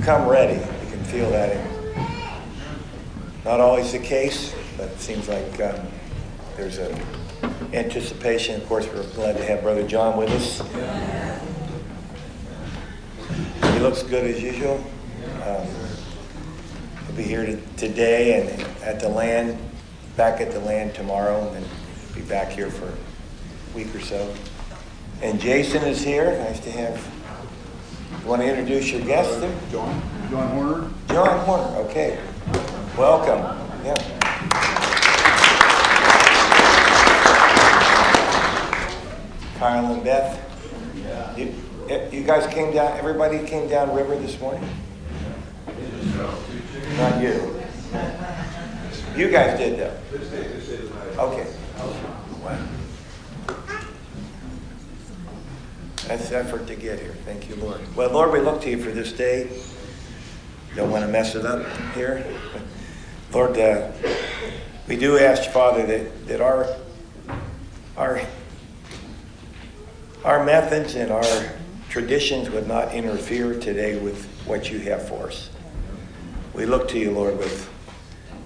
You've come ready. You can feel that. Not always the case, but it seems like there's an anticipation. Of course, we're glad to have Brother John with us. He looks good as usual. He'll be here today and back at the land tomorrow, and then be back here for a week or so. And Jason is here. Nice to have. You want to introduce your guest there? John Horner. John Horner, okay. Welcome. Yeah. Kyle and Beth. Yeah. You guys came down, everybody came down river this morning? Yeah. Not you. You guys did though. Okay. That's effort to get here. Thank you, Lord. Well, Lord, we look to you for this day. Don't want to mess it up here. Lord, we do ask, Father, that our methods and our traditions would not interfere today with what you have for us. We look to you, Lord, with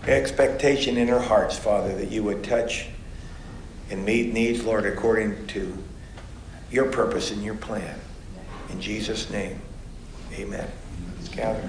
expectation in our hearts, Father, that you would touch and meet needs, Lord, according to your purpose and your plan. In Jesus' name, amen. Let's gather.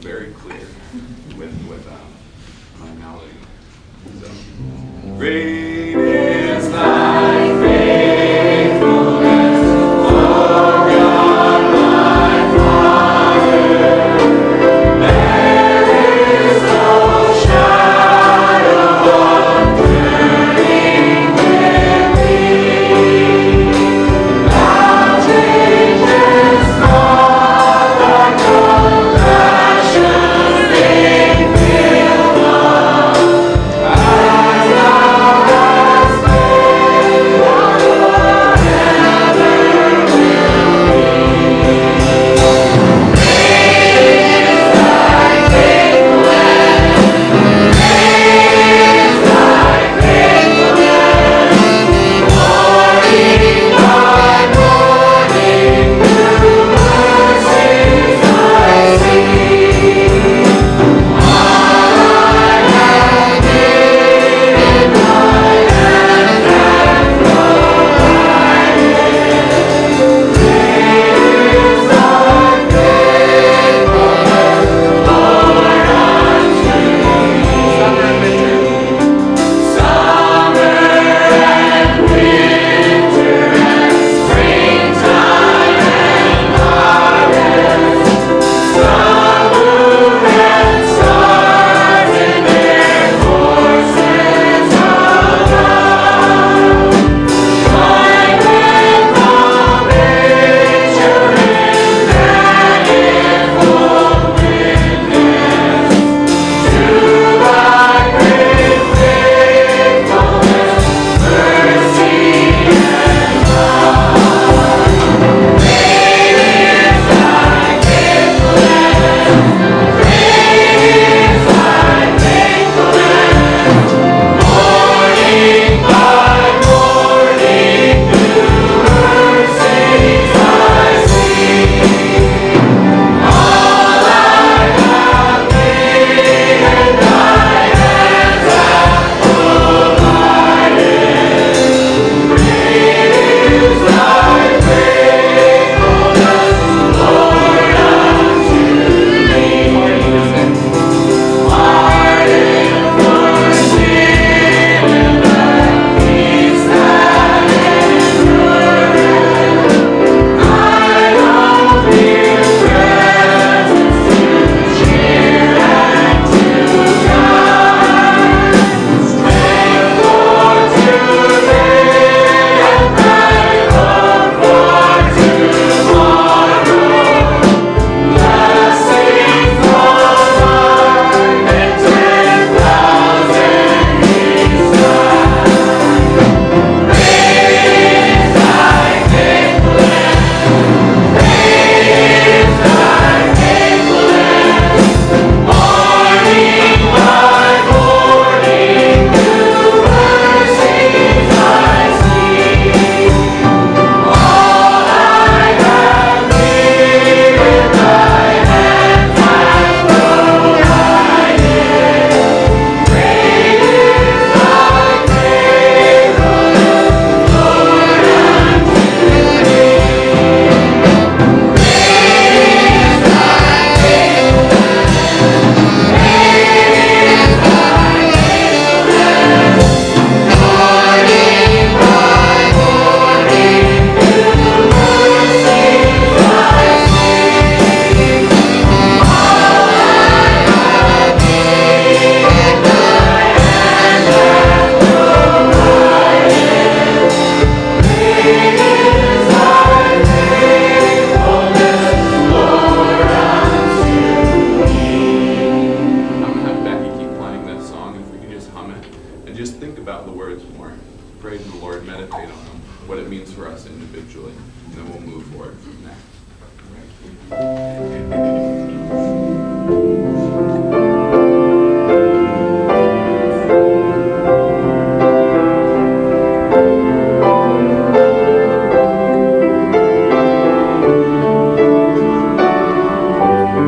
very clear without my melody. So, great is thy faithfulness, O God, my Father. There is no shadow of turning with thee. Thou changest not thy compassions, they fail not. As thou hast made, forever will be. Great is thy faithfulness, great is thy faithfulness, morning by morning, new mercies I see. I have given thine hand and provided. Great is thy faithfulness, Lord, unto me. Summer and winter and springtime and harvest, sun, moon, and stars in their courses above. Thy great nature is manifold witness to thy great faithfulness, mercy, and love. Great is thy faithfulness, great is thy faithfulness, morning by morning, new mercies I see. All I have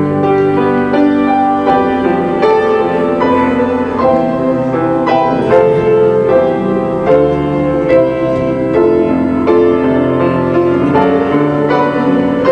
needed, thy hands have provided. Great is thy faithfulness, Lord, unto me. Pardon, forgiveness, and peace that endureth. I hope in presence to cheer and to guide. Strength for today and hope for tomorrow. Blessings on earth and 10,000 beside. Great is thy faithfulness, great is thy faithfulness, morning by morning, new mercies I see. All I have needed, thy hands have provided. Great is thy faithfulness, Lord, unto me. Great is thy faithfulness, great is thy faithfulness, morning by morning, new mercies I see. All I have needed, thy hand hath provided. Great is thy faithfulness, Lord, unto me. I'm gonna have Becky keep playing that song. If we could just hum it and just think about the words more, pray to the Lord, meditate on them, what it means for us individually, and then we'll move forward from there.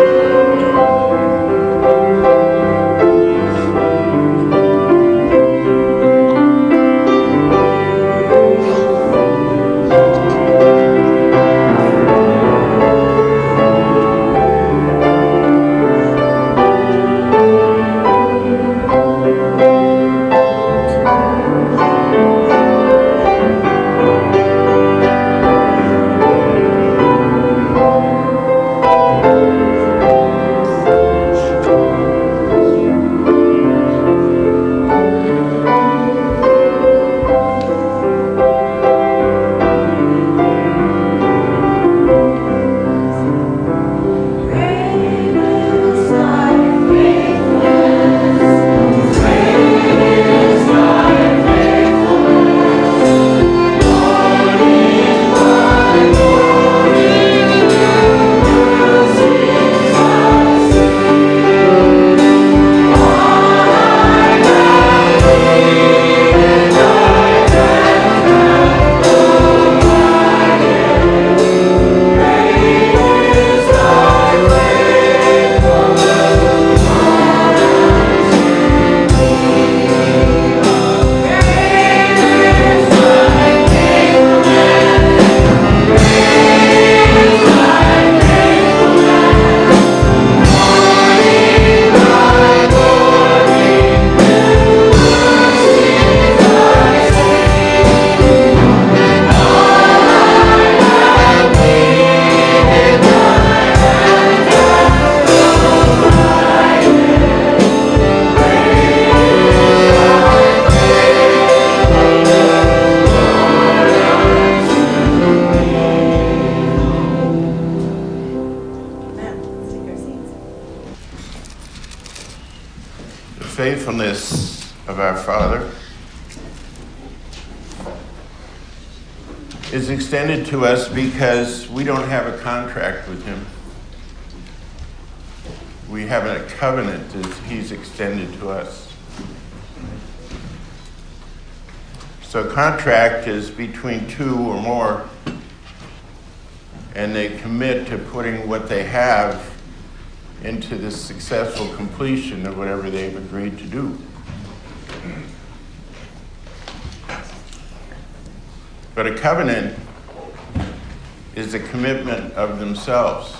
faithfulness of our Father is extended to us because we don't have a contract with him. We have a covenant that he's extended to us. So contract is between two or more, and they commit to putting what they have into the successful completion of whatever they've agreed to do. But a covenant is a commitment of themselves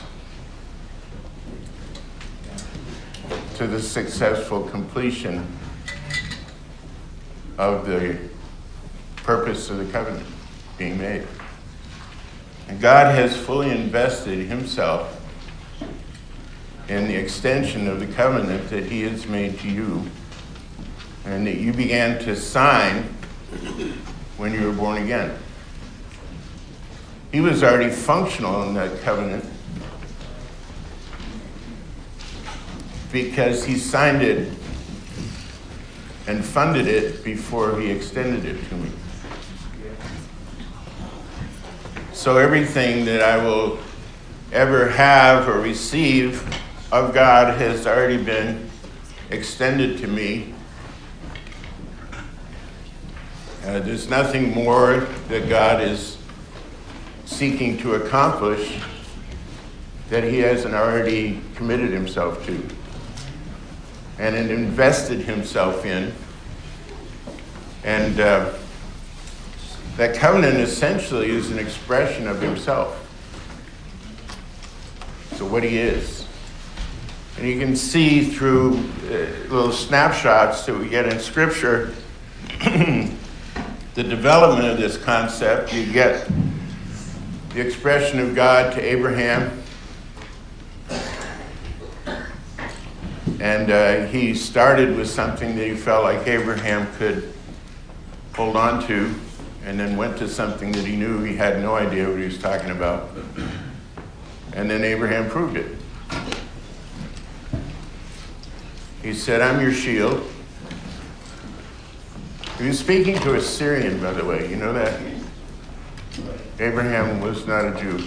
to the successful completion of the purpose of the covenant being made. And God has fully invested himself and the extension of the covenant that he has made to you and that you began to sign when you were born again. He was already functional in that covenant because he signed it and funded it before he extended it to me. So everything that I will ever have or receive of God has already been extended to me. There's nothing more that God is seeking to accomplish that he hasn't already committed himself to and invested himself in. And that covenant essentially is an expression of himself. So what he is. And you can see through little snapshots that we get in Scripture the development of this concept. You get the expression of God to Abraham, and he started with something that he felt like Abraham could hold on to, and then went to something that he knew he had no idea what he was talking about. And then Abraham proved it. He said, I'm your shield. He was speaking to a Syrian, by the way. You know that? Abraham was not a Jew.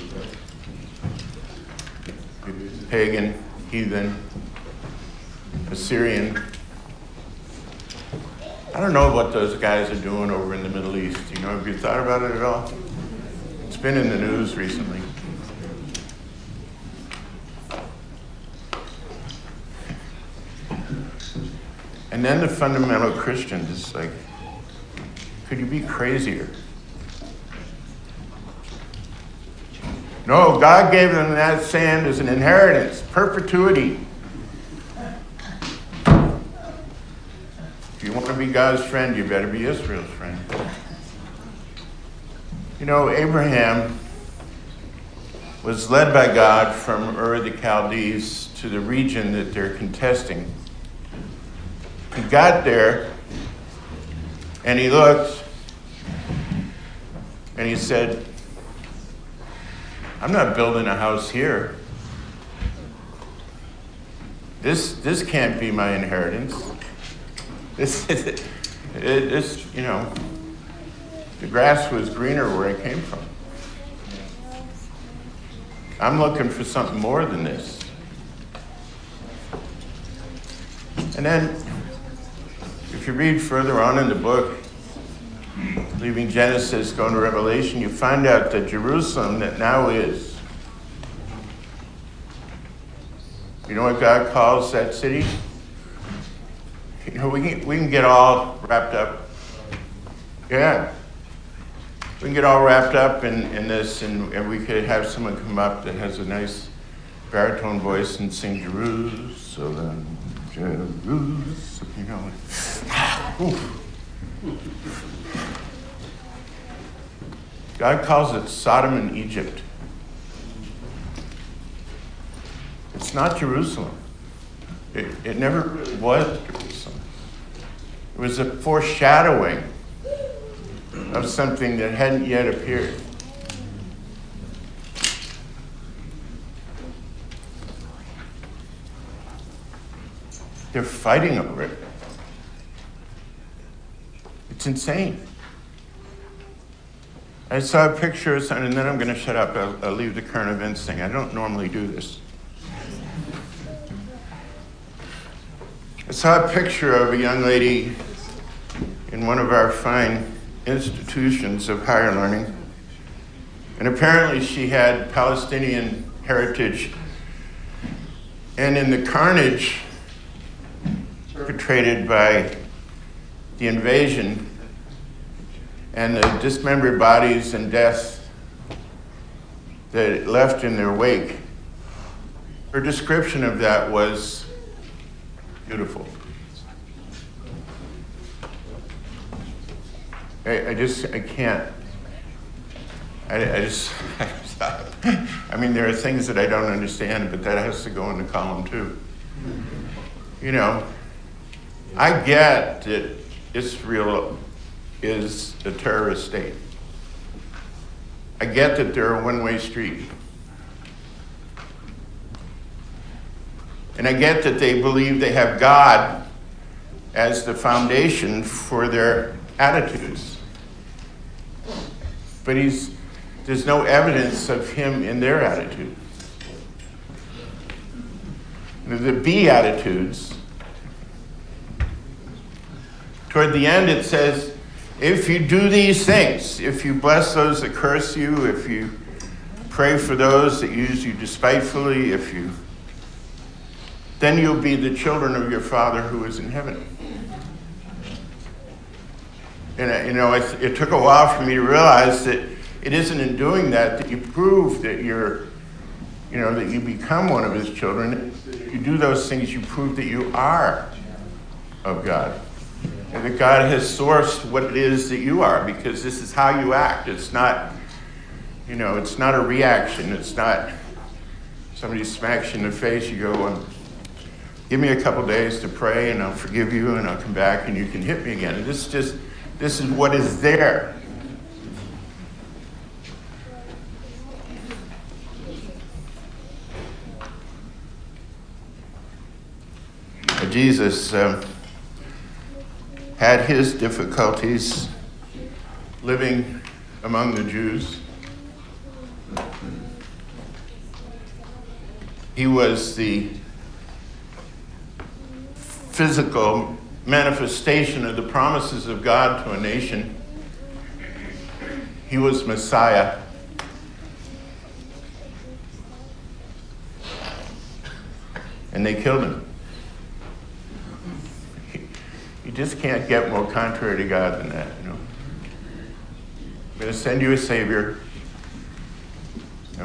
He was a pagan, heathen, Assyrian. I don't know what those guys are doing over in the Middle East. You know, have you thought about it at all? It's been in the news recently. And then the fundamental Christian is like, could you be crazier? No, God gave them that sand as an inheritance, perpetuity. If you want to be God's friend, you better be Israel's friend. You know, Abraham was led by God from Ur of the Chaldees to the region that they're contesting. He got there, and he looked, and he said, I'm not building a house here. This can't be my inheritance. This, you know, the grass was greener where I came from. I'm looking for something more than this. And then, if you read further on in the book, leaving Genesis, going to Revelation, you find out that Jerusalem that now is. You know what God calls that city? You know, we can get all wrapped up. Yeah. We can get all wrapped up in this, and we could have someone come up that has a nice baritone voice and sing Jerusalem. Jerusalem, you know. God calls it Sodom and Egypt. It's not Jerusalem. It never was Jerusalem. It was a foreshadowing of something that hadn't yet appeared. They're fighting over it. It's insane. I saw pictures, and then I'm going to shut up. I'll leave the current events thing. I don't normally do this. I saw a picture of a young lady in one of our fine institutions of higher learning, and apparently she had Palestinian heritage. And in the carnage perpetrated by the invasion and the dismembered bodies and deaths that it left in their wake, her description of that was beautiful. I mean, there are things that I don't understand, but that has to go in the column too. You know, I get that Israel is a terrorist state. I get that they're a one-way street. And I get that they believe they have God as the foundation for their attitudes. But there's no evidence of him in their attitude. The Beatitudes, toward the end it says, if you do these things, if you bless those that curse you, if you pray for those that use you despitefully, then you'll be the children of your Father who is in heaven. And you know, it took a while for me to realize that it isn't in doing that you prove that that you become one of his children. You do those things, you prove that you are of God. And that God has sourced what it is that you are, because this is how you act. It's not, it's not a reaction. It's not somebody smacks you in the face, you go, give me a couple days to pray and I'll forgive you and I'll come back and you can hit me again. And this is what is there. Jesus had his difficulties living among the Jews. He was the physical manifestation of the promises of God to a nation. He was Messiah. And they killed him. Just can't get more contrary to God than that, I'm going to send you a Savior.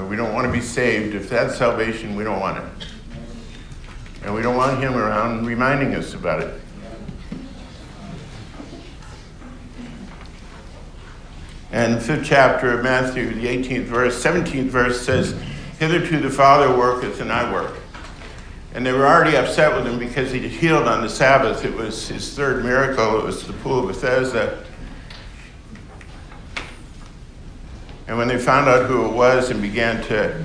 We don't want to be saved. If that's salvation, we don't want it. And we don't want him around reminding us about it. And the 5th chapter of Matthew, the 18th verse, 17th verse says, "Hitherto the Father worketh, and I work." And they were already upset with him because he healed on the Sabbath. It was his third miracle. It was the Pool of Bethesda. And when they found out who it was and began to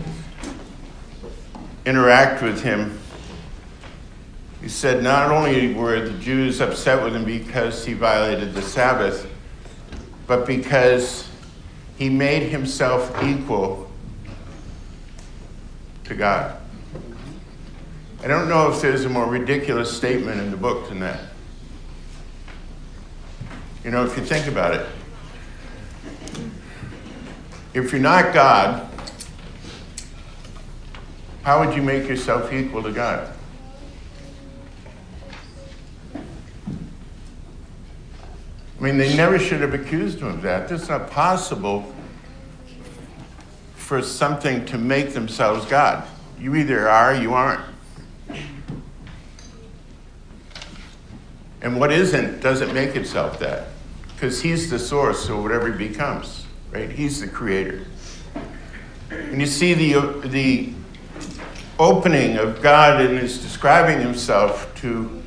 interact with him, he said not only were the Jews upset with him because he violated the Sabbath, but because he made himself equal to God. I don't know if there's a more ridiculous statement in the book than that. If you think about it. If you're not God, how would you make yourself equal to God? I mean, they never should have accused him of that. It's not possible for something to make themselves God. You either are or you aren't. And what isn't doesn't make itself that, because he's the source of whatever he becomes, right? He's the creator. And you see the opening of God in his describing himself to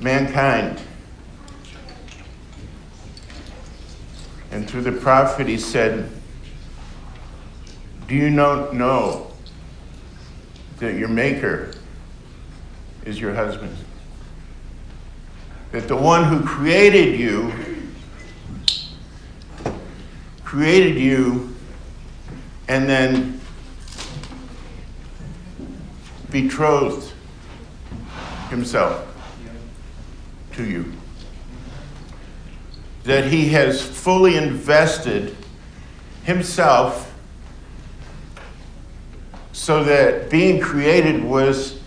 mankind. And through the prophet he said, do you not know that your maker is your husband? that the one who created you and then betrothed himself to you. That he has fully invested himself so that being created was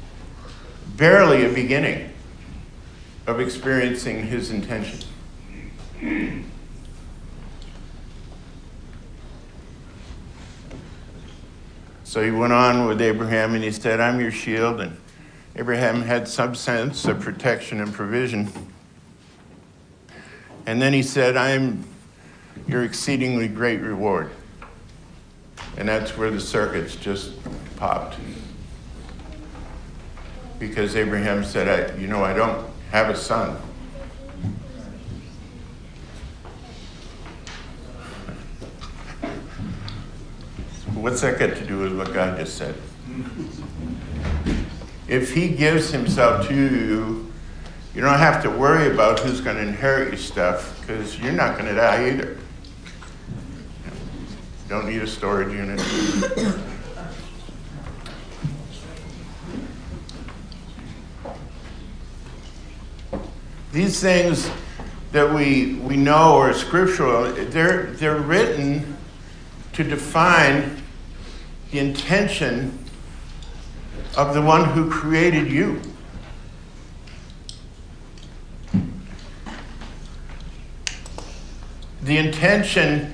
barely a beginning of experiencing his intention. So he went on with Abraham and he said, I'm your shield. And Abraham had some sense of protection and provision. And then he said, I am your exceedingly great reward. And that's where the circuits just popped. Because Abraham said, I don't have a son. What's that got to do with what God just said? If he gives himself to you, you don't have to worry about who's going to inherit your stuff, because you're not going to die either. You don't need a storage unit. These things that we know are scriptural, they're written to define the intention of the one who created you. The intention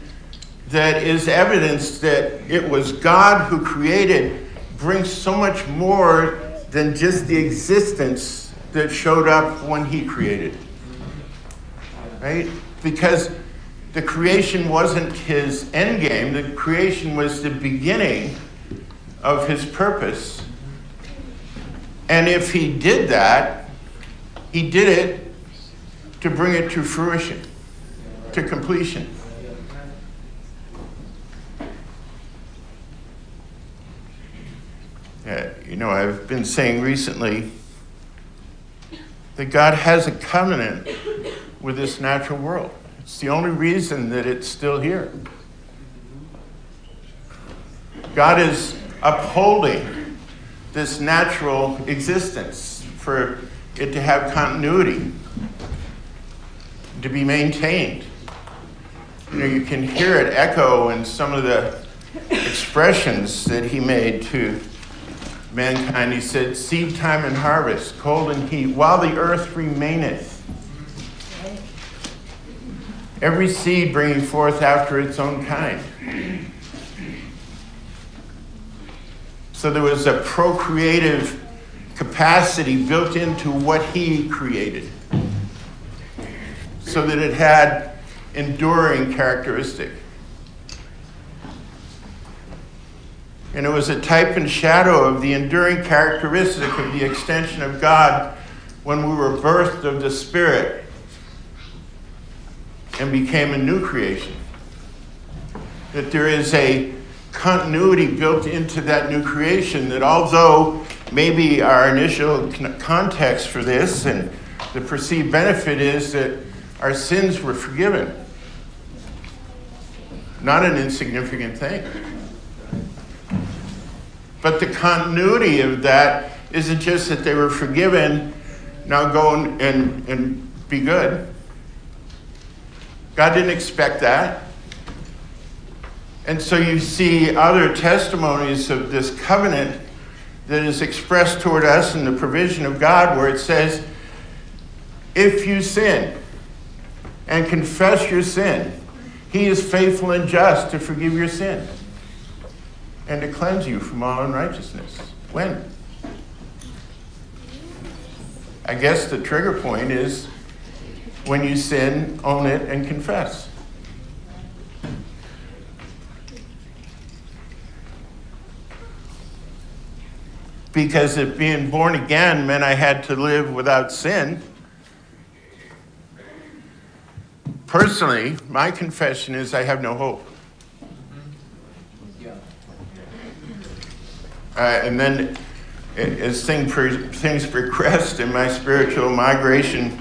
that is evidence that it was God who created brings so much more than just the existence that showed up when he created. Right? Because the creation wasn't his end game. The creation was the beginning of his purpose. And if he did that, he did it to bring it to fruition, to completion. I've been saying recently that God has a covenant with this natural world. It's the only reason that it's still here. God is upholding this natural existence for it to have continuity, to be maintained. You can hear it echo in some of the expressions that he made to mankind. He said, seed time and harvest, cold and heat, while the earth remaineth. Every seed bringing forth after its own kind. So there was a procreative capacity built into what he created, so that it had enduring characteristic. And it was a type and shadow of the enduring characteristic of the extension of God when we were birthed of the Spirit and became a new creation. That there is a continuity built into that new creation, that although maybe our initial context for this and the perceived benefit is that our sins were forgiven. Not an insignificant thing. But the continuity of that isn't just that they were forgiven, now go and be good. God didn't expect that. And so you see other testimonies of this covenant that is expressed toward us in the provision of God, where it says, if you sin and confess your sin, he is faithful and just to forgive your sin and to cleanse you from all unrighteousness. When? I guess the trigger point is, when you sin, own it and confess. Because if being born again meant I had to live without sin, personally, my confession is I have no hope. And then as things progressed in my spiritual migration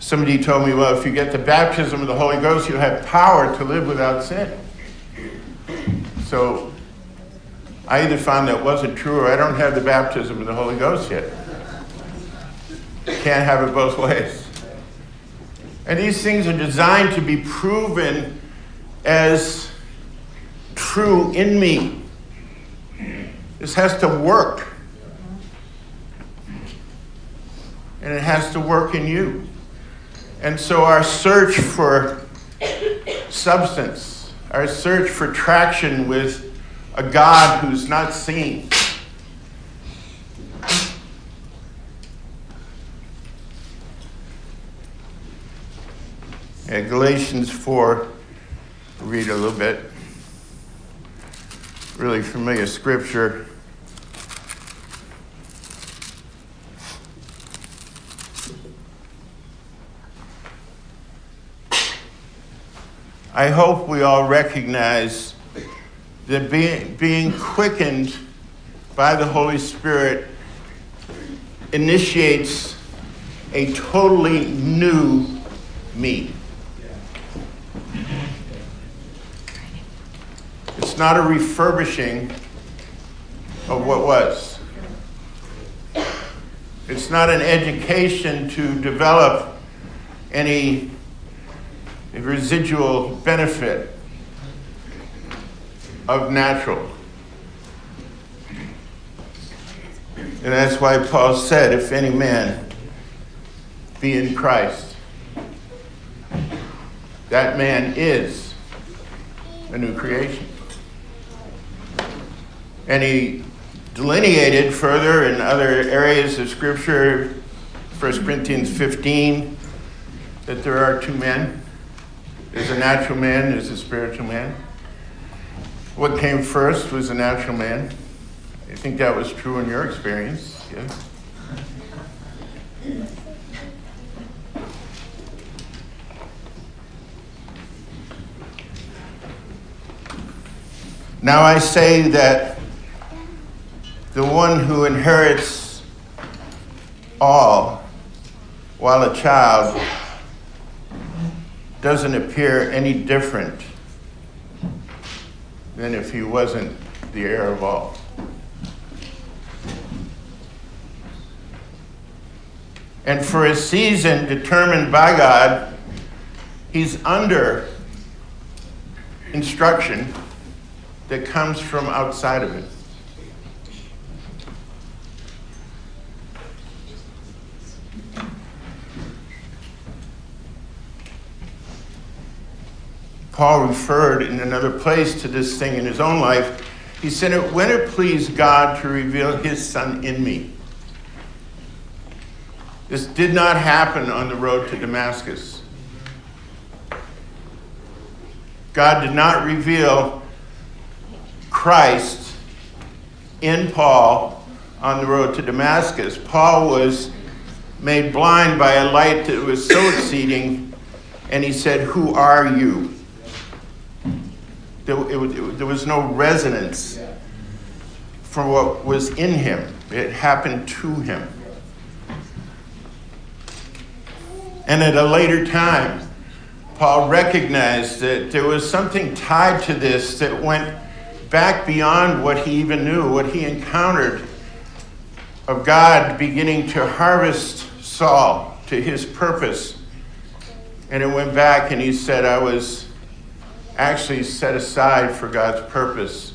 Somebody told me, well, if you get the baptism of the Holy Ghost, you'll have power to live without sin. So I either found that wasn't true or I don't have the baptism of the Holy Ghost yet. Can't have it both ways. And these things are designed to be proven as true in me. This has to work. And it has to work in you. And so our search for substance, our search for traction with a God who's not seen, and Galatians 4, read a little bit. Really familiar scripture. I hope we all recognize that being quickened by the Holy Spirit initiates a totally new me. It's not a refurbishing of what was. It's not an education to develop any residual benefit of natural. And that's why Paul said, if any man be in Christ, that man is a new creation. And he delineated further in other areas of Scripture, 1 Corinthians 15, that there are two men. There's a natural man, there's a spiritual man. What came first was a natural man. I think that was true in your experience. Yes. Now I say that the one who inherits all while a child doesn't appear any different than if he wasn't the heir of all. And for a season determined by God, he's under instruction that comes from outside of it. Paul referred in another place to this thing in his own life. He said, when it pleased God to reveal his Son in me. This did not happen on the road to Damascus. God did not reveal Christ in Paul on the road to Damascus. Paul was made blind by a light that was so exceeding, and he said, who are you? There was no resonance from what was in him. It happened to him. And at a later time, Paul recognized that there was something tied to this that went back beyond what he even knew, what he encountered of God beginning to harvest Saul to his purpose. And it went back and he said, I was actually set aside for God's purpose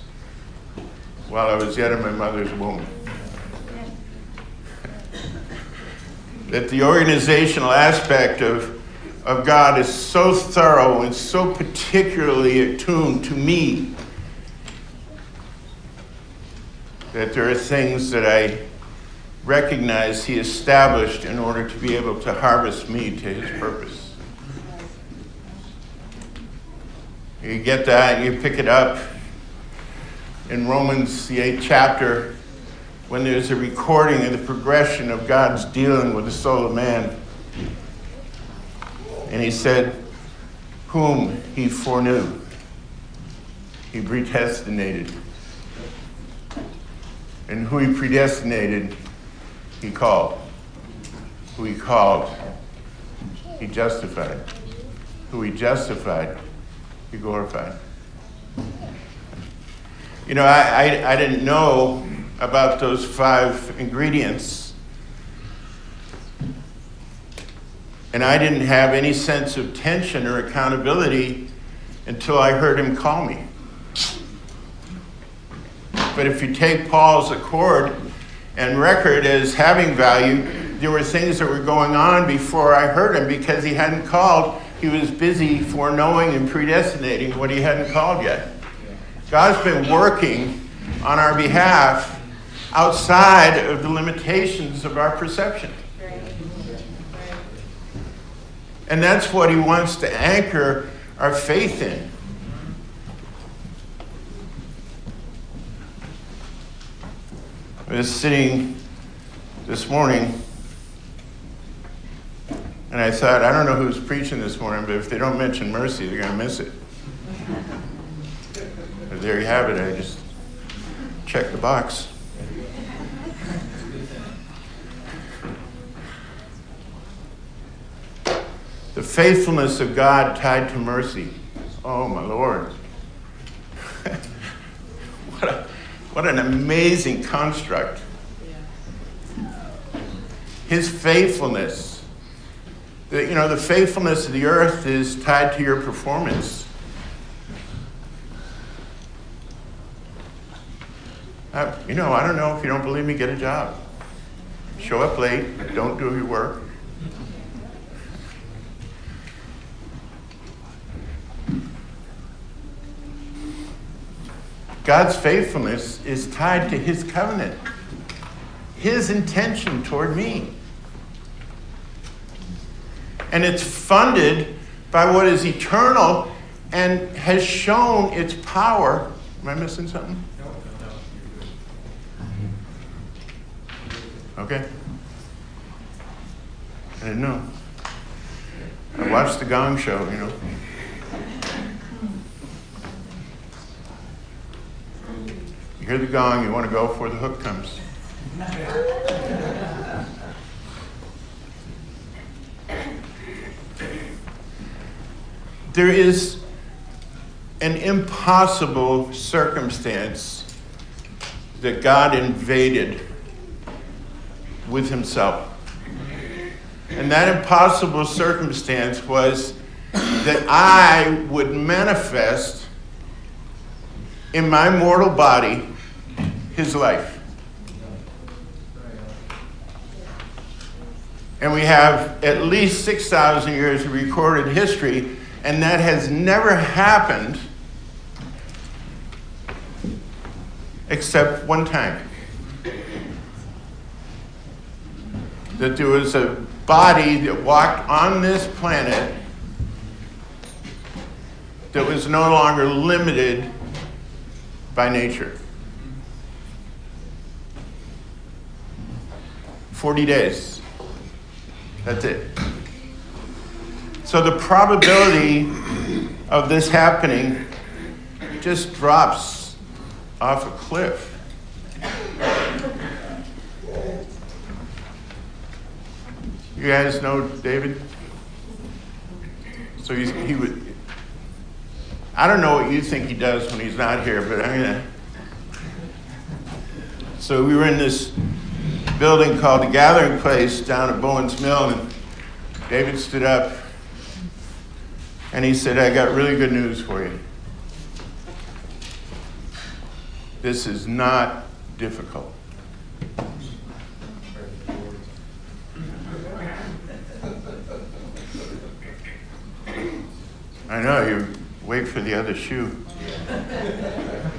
while I was yet in my mother's womb. That the organizational aspect of God is so thorough and so particularly attuned to me that there are things that I recognize he established in order to be able to harvest me to his purpose. You get that, you pick it up in Romans, the 8th chapter, when there's a recording of the progression of God's dealing with the soul of man. And he said, whom he foreknew, he predestinated. And who he predestinated, he called. Who he called, he justified. Who he justified, he glorified. You know, I didn't know about those 5 ingredients. And I didn't have any sense of tension or accountability until I heard him call me. But if you take Paul's accord and record as having value, there were things that were going on before I heard him because he hadn't called. He was busy foreknowing and predestinating what he hadn't called yet. God's been working on our behalf outside of the limitations of our perception. And that's what he wants to anchor our faith in. I was sitting this morning, and I thought, I don't know who's preaching this morning, but if they don't mention mercy, they're going to miss it. But there you have it. I just checked the box. The faithfulness of God tied to mercy. Oh, my Lord. What an amazing construct. His faithfulness. The faithfulness of the earth is tied to your performance. I don't know if you don't believe me, get a job. Show up late, don't do your work. God's faithfulness is tied to his covenant, his intention toward me. And it's funded by what is eternal and has shown its power. Am I missing something? Okay. I didn't know. I watched the Gong Show, you know. You hear the gong, you want to go before the hook comes. There is an impossible circumstance that God invaded with himself. And that impossible circumstance was that I would manifest in my mortal body his life. And we have at least 6,000 years of recorded history, and that has never happened except one time. That there was a body that walked on this planet that was no longer limited by nature. 40 days. That's it. So the probability of this happening just drops off a cliff. You guys know David? So he would. I don't know what you think he does when he's not here, but I'm gonna. So we were in this building called The Gathering Place down at Bowens Mill, and David stood up and he said, "I got really good news for you. This is not difficult." I know, you wait for the other shoe.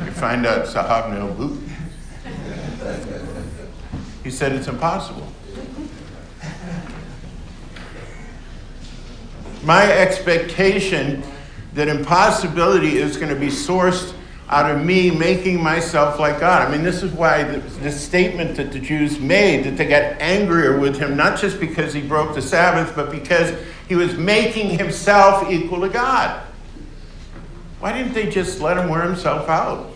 You find out it's a hobnail boot. He said it's impossible. My expectation that impossibility is going to be sourced out of me making myself like God. I mean, this is why the statement that the Jews made, that they got angrier with him, not just because he broke the Sabbath, but because he was making himself equal to God. Why didn't they just let him wear himself out?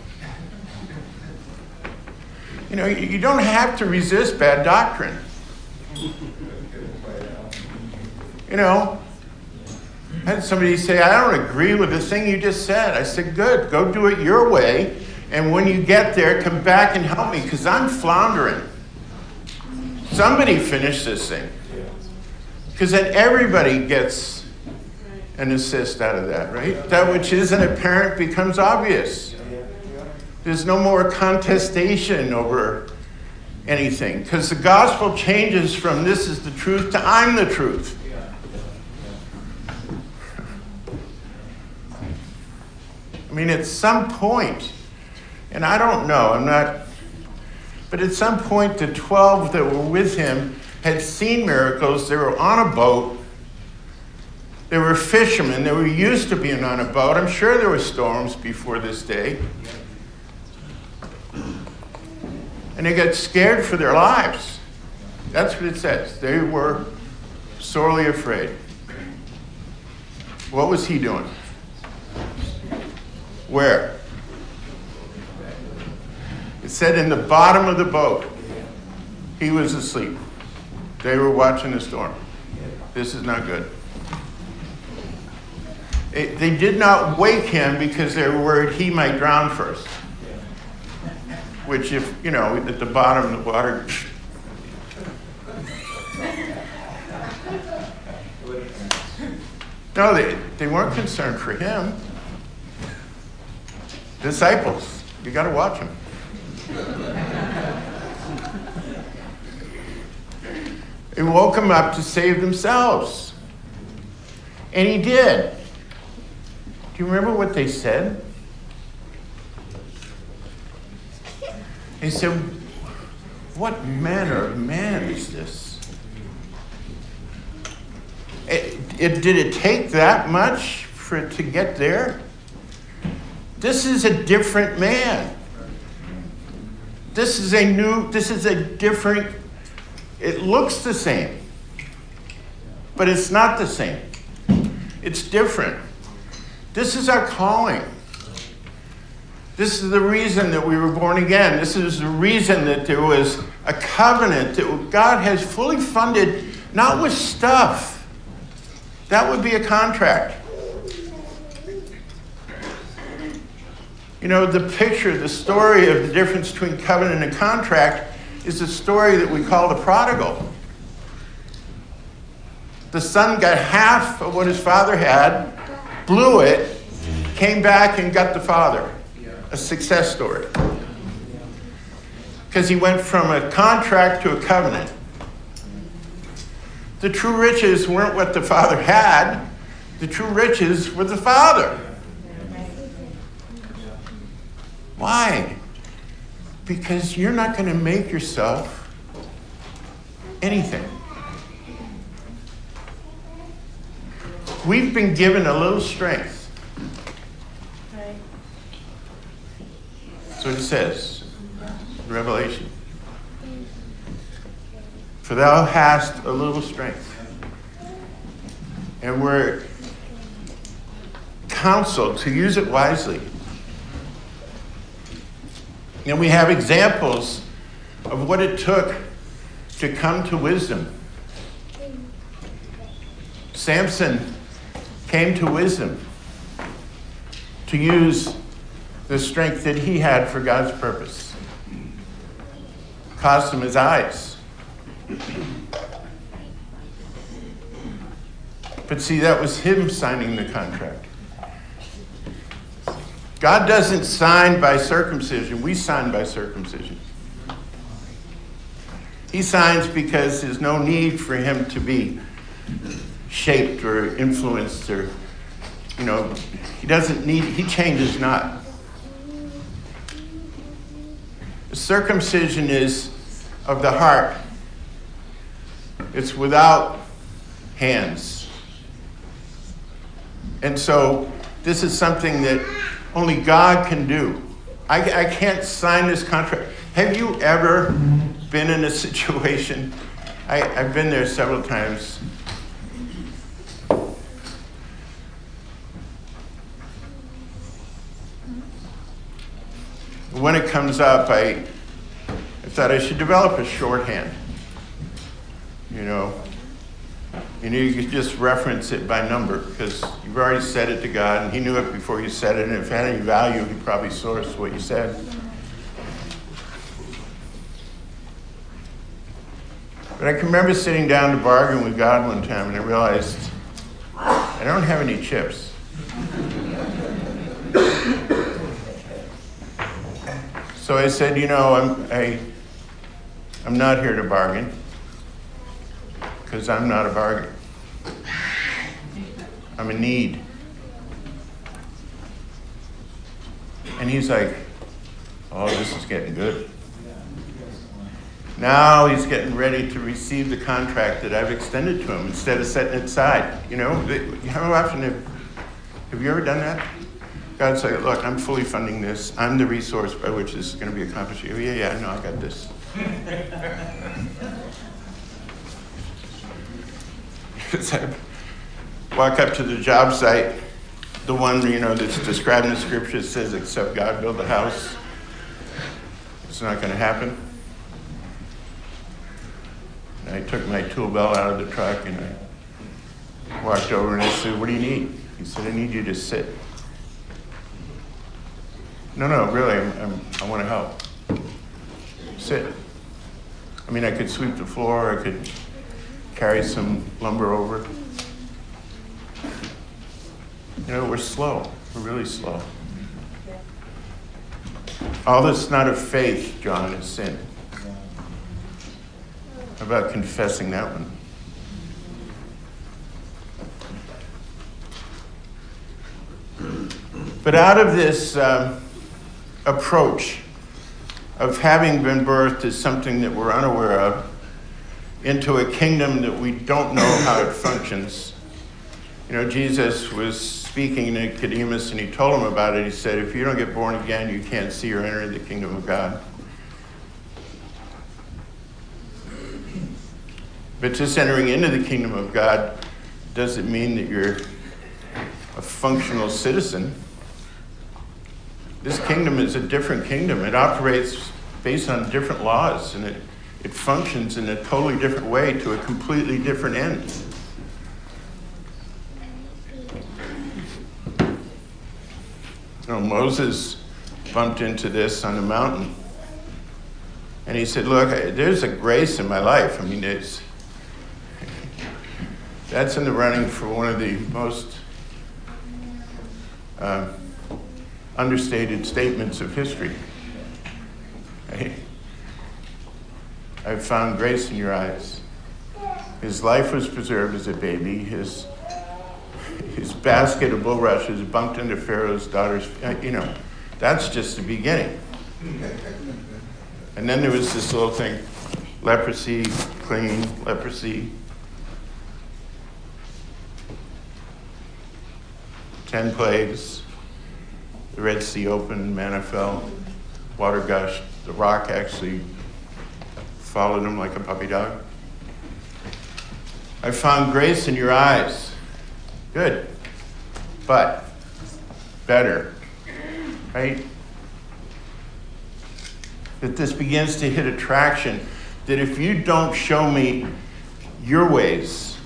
You don't have to resist bad doctrine. I had somebody say, I don't agree with the thing you just said. I said, good, go do it your way. And when you get there, come back and help me, because I'm floundering. Somebody finish this thing. Because then everybody gets an assist out of that, right? That which isn't apparent becomes obvious. There's no more contestation over anything, because the gospel changes from this is the truth to I'm the truth. I mean, at some point, and I don't know, I'm not, but at some point the 12 that were with him had seen miracles. They were on a boat. They were fishermen. They were used to being on a boat. I'm sure there were storms before this day. And they got scared for their lives. That's what it says. They were sorely afraid. What was he doing? Where? It said in the bottom of the boat. He was asleep. They were watching the storm. This is not good. They did not wake him because they were worried he might drown first. Which, if, you know, at the bottom of the water. No, they weren't concerned for him. Disciples, you got to watch him. It woke him up to save themselves. And he did. Do you remember what they said? They said, what manner of man is this? Did it take that much for it to get there? This is a different man. This is different, it looks the same, but it's not the same. It's different. This is our calling. This is the reason that we were born again. This is the reason that there was a covenant that God has fully funded, not with stuff. That would be a contract. You know, the picture, the story of the difference between covenant and contract is the story that we call the prodigal. The son got half of what his father had, blew it, came back and got the father. A success story. Because he went from a contract to a covenant. The true riches weren't what the father had. The true riches were the father. Why? Because you're not going to make yourself anything. We've been given a little strength. Right. That's what it says in Revelation. For thou hast a little strength. And we're counseled to use it wisely. And we have examples of what it took to come to wisdom. Samson came to wisdom to use the strength that he had for God's purpose. Cost him his eyes. But see, that was him signing the contract. God doesn't sign by circumcision. We sign by circumcision. He signs because there's no need for him to be shaped or influenced or, you know, he changes not. Circumcision is of the heart. It's without hands. And so this is something that only God can do. I can't sign this contract. Have you ever been in a situation? I've been there several times. When it comes up, I thought I should develop a shorthand. You know, You know, you could just reference it by number because you've already said it to God, and he knew it before you said it, and if it had any value, he probably sourced what you said. But I can remember sitting down to bargain with God one time, and I realized I don't have any chips. So I said, you know, I'm not here to bargain, because I'm not a bargain. I'm a need. And he's like, oh, this is getting good. Now he's getting ready to receive the contract that I've extended to him instead of setting it aside. You know, how often have you ever done that? God's like, look, I'm fully funding this. I'm the resource by which this is going to be accomplished. Oh, yeah, no, I got this. Because I walk up to the job site, the one, you know, that's described in the scripture says, except God build the house, it's not going to happen. And I took my tool belt out of the truck and I walked over and I said, what do you need? He said, I need you to sit. No, really, I want to help. Sit. I mean, I could sweep the floor, I could carry some lumber over. You know, we're slow. We're really slow. All that's not of faith, John, is sin. How about confessing that one? But out of this approach of having been birthed as something that we're unaware of, into a kingdom that we don't know how it functions. You know, Jesus was speaking to Nicodemus and he told him about it. He said, if you don't get born again, you can't see or enter the kingdom of God. But just entering into the kingdom of God doesn't mean that you're a functional citizen. This kingdom is a different kingdom. It operates based on different laws, and it functions in a totally different way to a completely different end. You know, Moses bumped into this on the mountain. And he said, look, there's a grace in my life. I mean, that's in the running for one of the most understated statements of history. Right? I've found grace in your eyes. His life was preserved as a baby. His basket of bulrushes bumped into Pharaoh's daughter's, you know, that's just the beginning. And then there was this little thing, leprosy, clinging, leprosy. 10 plagues, the Red Sea opened, manna fell, water gushed, the rock actually followed him like a puppy dog. I found grace in your eyes. Good. But better. Right? That this begins to hit attraction. That if you don't show me your ways,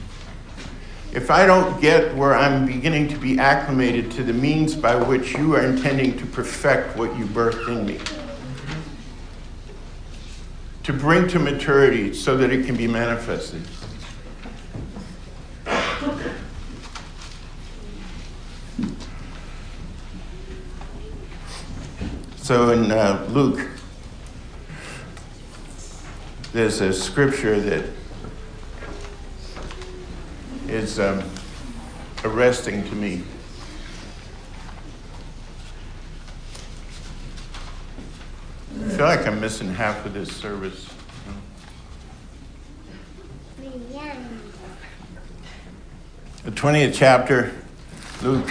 if I don't get where I'm beginning to be acclimated to the means by which you are intending to perfect what you birthed in me, to bring to maturity so that it can be manifested. So in Luke, there's a scripture that is arresting to me. I feel like I'm missing half of this service. The 20th chapter, Luke.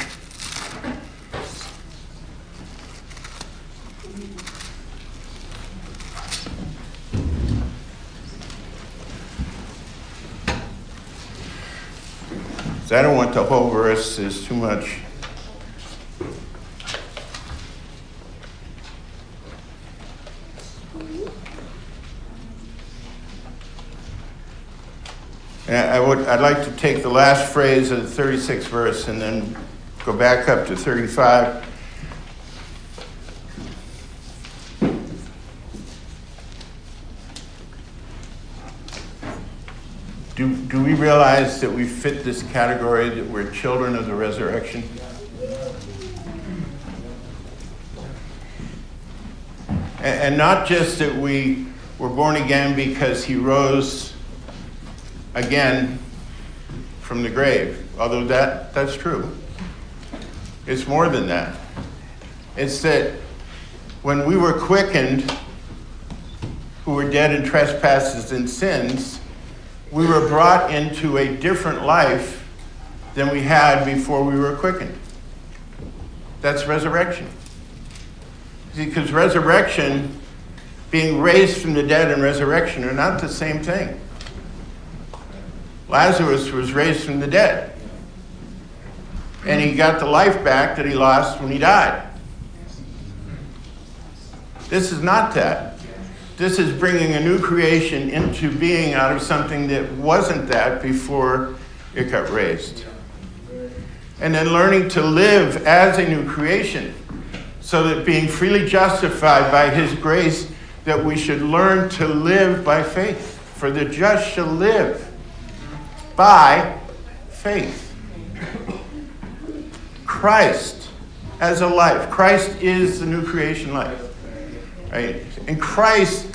So I don't want the whole verse, it's too much. I'd like to take the last phrase of the 36th verse and then go back up to 35. Do we realize that we fit this category, that we're children of the resurrection? And not just that we were born again because he rose again from the grave, although that's true. It's more than that. It's that when we were quickened, who were dead in trespasses and sins, we were brought into a different life than we had before we were quickened. That's resurrection. Because resurrection, being raised from the dead and resurrection are not the same thing. Lazarus was raised from the dead. And he got the life back that he lost when he died. This is not that. This is bringing a new creation into being out of something that wasn't that before it got raised. And then learning to live as a new creation, so that being freely justified by his grace, that we should learn to live by faith. For the just shall live by faith. Christ as a life. Christ is the new creation life. Right? And Christ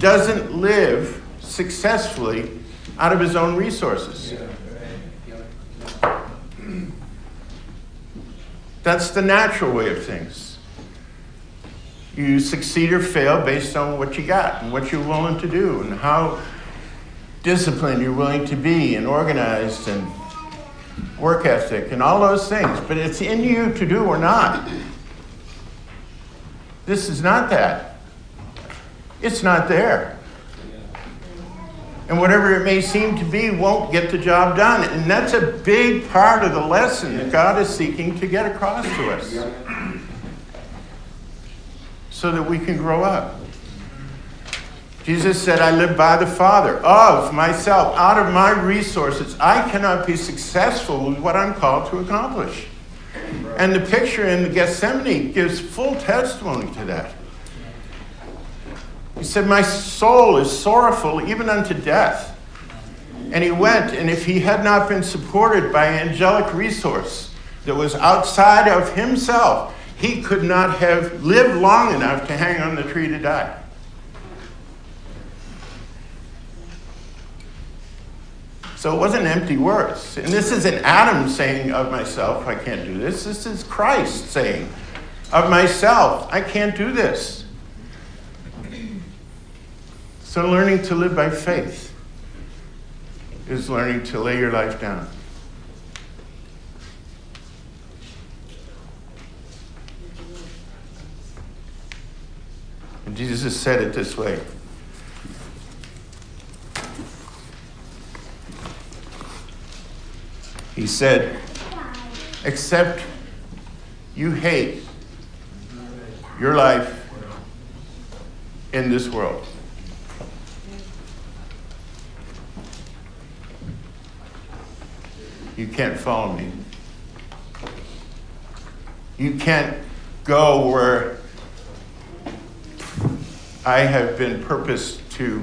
doesn't live successfully out of his own resources. That's the natural way of things. You succeed or fail based on what you got and what you're willing to do and how disciplined you're willing to be and organized and work ethic and all those things. But it's in you to do or not. This is not that. It's not there. And whatever it may seem to be won't get the job done. And that's a big part of the lesson that God is seeking to get across to us, so that we can grow up. Jesus said, I live by the Father, of myself, out of my resources. I cannot be successful with what I'm called to accomplish. And the picture in Gethsemane gives full testimony to that. He said, my soul is sorrowful even unto death. And he went, and if he had not been supported by angelic resource that was outside of himself, he could not have lived long enough to hang on the tree to die. So it wasn't empty words. And this isn't Adam saying, of myself, I can't do this. This is Christ saying, of myself, I can't do this. So learning to live by faith is learning to lay your life down. And Jesus said it this way. He said, except you hate your life in this world. You can't follow me. You can't go where I have been purposed to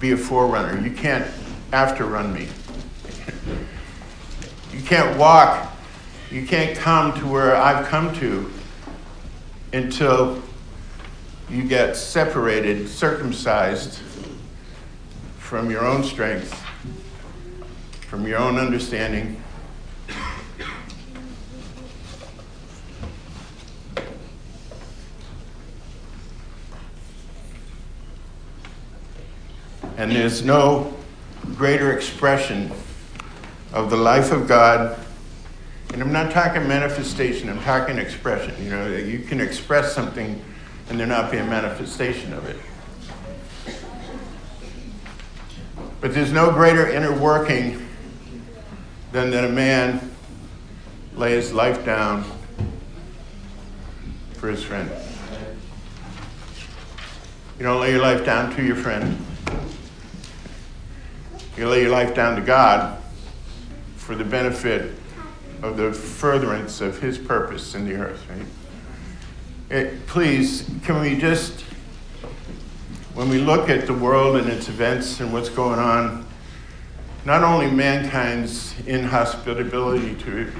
be a forerunner. You can't after-run me. You can't walk, you can't come to where I've come to until you get separated, circumcised from your own strength, from your own understanding. And there's no greater expression of the life of God, and I'm not talking manifestation, I'm talking expression. You know, you can express something and there not be a manifestation of it. But there's no greater inner working than that a man lay his life down for his friend. You don't lay your life down to your friend. You lay your life down to God for the benefit of the furtherance of his purpose in the earth, right? Please, can we just, when we look at the world and its events and what's going on, not only mankind's inhospitability to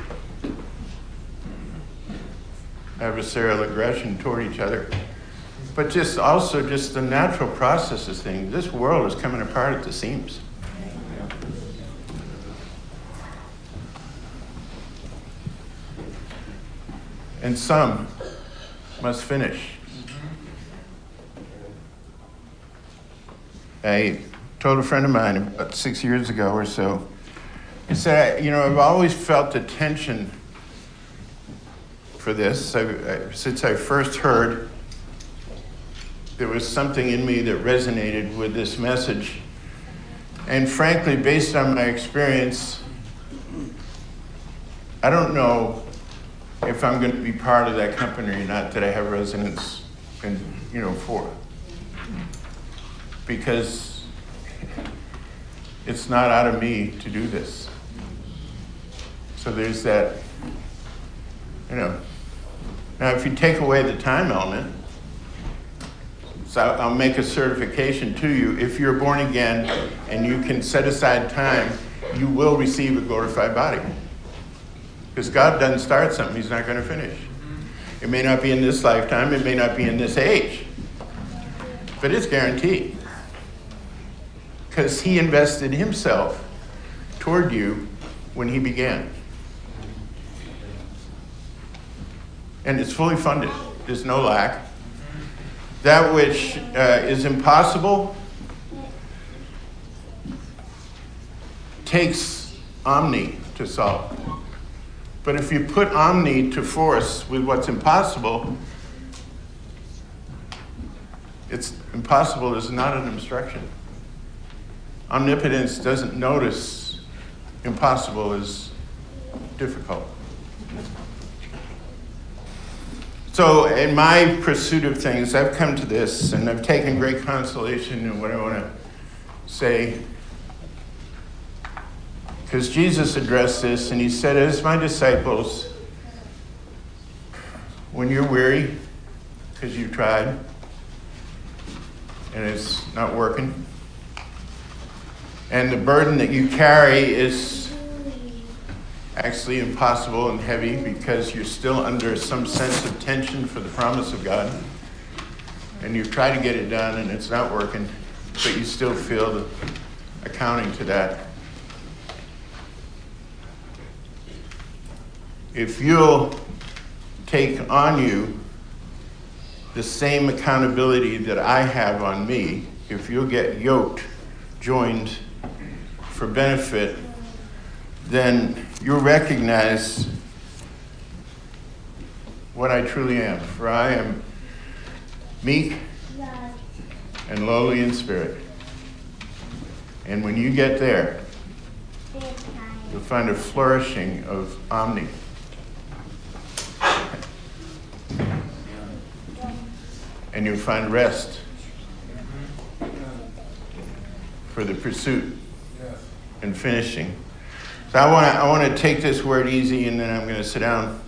adversarial aggression toward each other, but just also just the natural processes thing. This world is coming apart at the seams. And some must finish. I told a friend of mine about 6 years ago or so, he said, you know, I've always felt a tension for this. Since I first heard, there was something in me that resonated with this message. And frankly, based on my experience, I don't know if I'm going to be part of that company or not that I have resonance in, you know, for. Because it's not out of me to do this. So there's that, you know. Now, if you take away the time element, so I'll make a certification to you. If you're born again and you can set aside time, you will receive a glorified body. Because God doesn't start something he's not going to finish. It may not be in this lifetime, it may not be in this age, but it's guaranteed. Because he invested himself toward you when he began. And it's fully funded, there's no lack. That which is impossible takes omni to solve. But if you put omni to force with what's impossible, it's impossible is not an obstruction. Omnipotence doesn't notice impossible is difficult. So in my pursuit of things, I've come to this, and I've taken great consolation in what I want to say. Because Jesus addressed this, and he said, as my disciples, when you're weary, because you've tried, and it's not working, and the burden that you carry is actually impossible and heavy because you're still under some sense of tension for the promise of God, and you've tried to get it done, and it's not working, but you still feel the accounting to that. If you'll take on you the same accountability that I have on me, if you'll get yoked, joined for benefit, then you'll recognize what I truly am. For I am meek and lowly in spirit. And when you get there, you'll find a flourishing of omni. And you'll find rest for the pursuit and finishing. So I want to take this word easy, and then I'm going to sit down.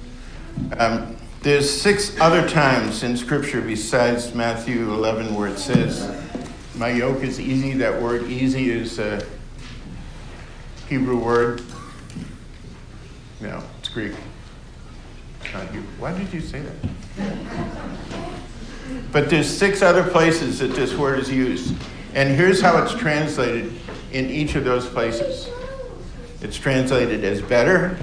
There's 6 other times in Scripture besides Matthew 11 where it says, "My yoke is easy." That word "easy" is a Hebrew word. No, it's Greek. It's not Hebrew. Why did you say that? But there's 6 other places that this word is used. And here's how it's translated in each of those places. It's translated as better.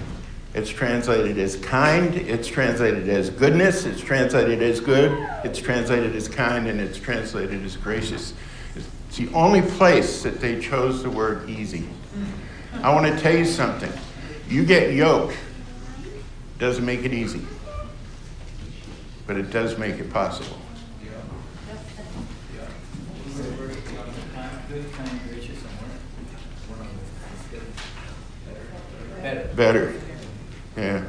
It's translated as kind. It's translated as goodness. It's translated as good. It's translated as kind. And it's translated as gracious. It's the only place that they chose the word easy. I want to tell you something. You get yoked. Doesn't make it easy. But it does make it possible. Better, yeah.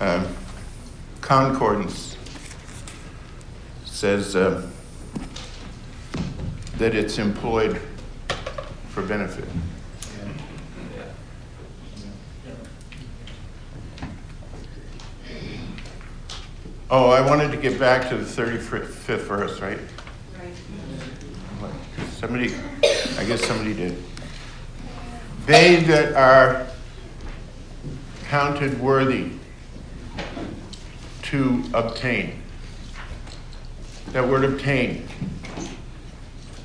And concordance says that it's employed for benefit. Oh, I wanted to get back to the 35th verse, right? Right. I guess somebody did. They that are counted worthy to obtain. That word obtain.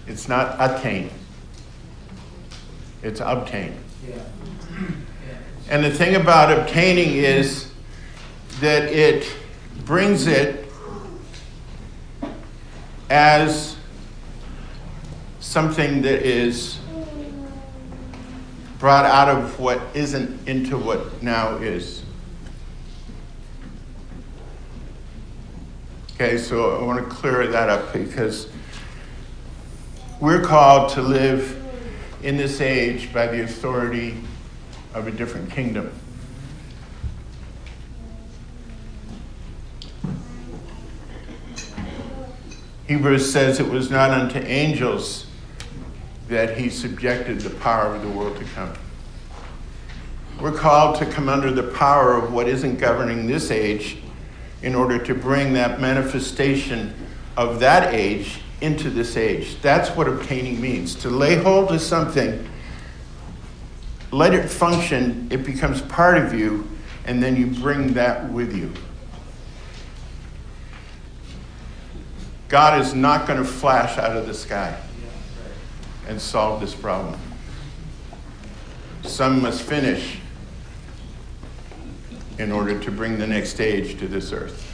It's not attain. It's obtain. Yeah. And the thing about obtaining is that it brings it as something that is brought out of what isn't into what now is. Okay, so I want to clear that up because we're called to live in this age by the authority of a different kingdom. Hebrews says it was not unto angels that he subjected the power of the world to come. We're called to come under the power of what isn't governing this age in order to bring that manifestation of that age into this age. That's what obtaining means. To lay hold of something, let it function, it becomes part of you, and then you bring that with you. God is not going to flash out of the sky and solve this problem. Some must finish in order to bring the next stage to this earth.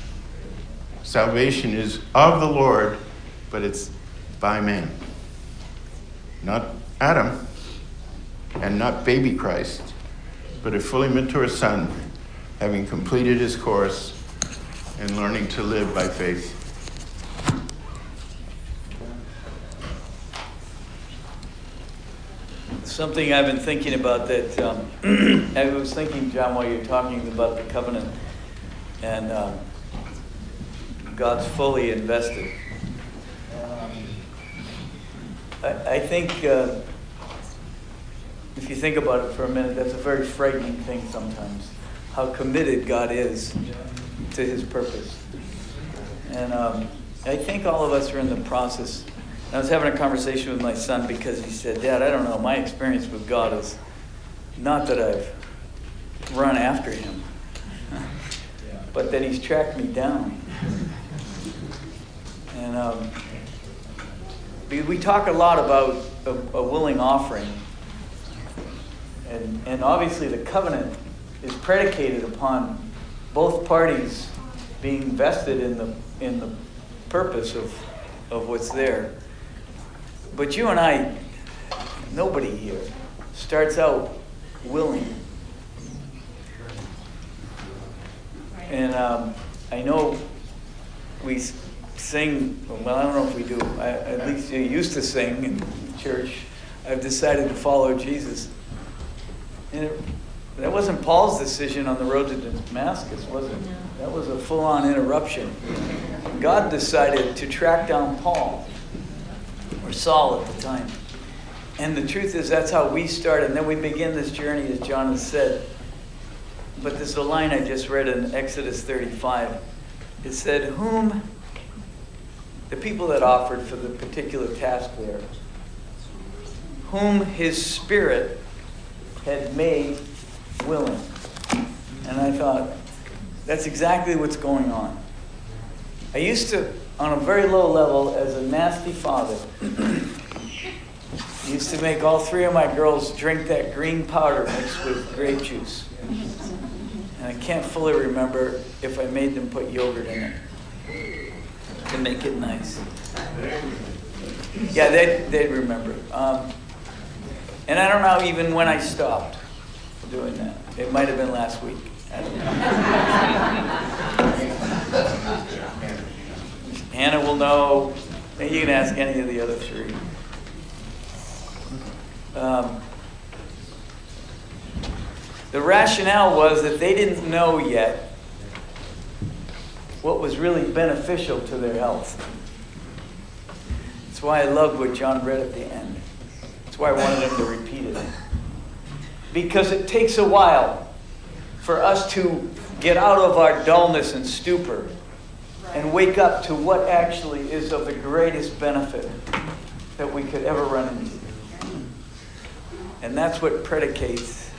Salvation is of the Lord, but it's by man. Not Adam, and not baby Christ, but a fully mature son, having completed his course and learning to live by faith. Something I've been thinking about that I was thinking, John, while you're talking about the covenant and God's fully invested. I think if you think about it for a minute, that's a very frightening thing sometimes, how committed God is to his purpose. And I think all of us are in the process. I was having a conversation with my son because he said, "Dad, I don't know, my experience with God is not that I've run after him, but that he's tracked me down." And we talk a lot about a willing offering. And obviously the covenant is predicated upon both parties being vested in the purpose of what's there. But you and I, nobody here, starts out willing. Right. And I know we sing, well, I don't know if we do, at least you used to sing in church, "I've decided to follow Jesus." And that wasn't Paul's decision on the road to Damascus, was it? No. That was a full-on interruption. God decided to track down Paul. Saul at the time. And the truth is that's how we start, and then we begin this journey, as John has said. But there's a line I just read in Exodus 35. It said, whom the people that offered for the particular task there, whom his spirit had made willing. And I thought, that's exactly what's going on. I used to, on a very low level, as a nasty father, I used to make all three of my girls drink that green powder mixed with grape juice. And I can't fully remember if I made them put yogurt in it to make it nice. Yeah, they'd remember. And I don't know even when I stopped doing that. It might have been last week. I don't know. Hannah will know. You can ask any of the other three. The rationale was that they didn't know yet what was really beneficial to their health. It's That's why I loved what John read at the end. That's why I wanted him to repeat it. Because it takes a while for us to get out of our dullness and stupor and wake up to what actually is of the greatest benefit that we could ever run into. And that's what predicates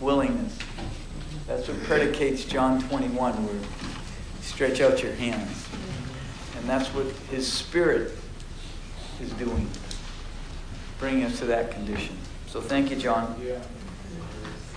willingness. That's what predicates John 21, where you stretch out your hands. And that's what his Spirit is doing, bringing us to that condition. So thank you, John. Yeah.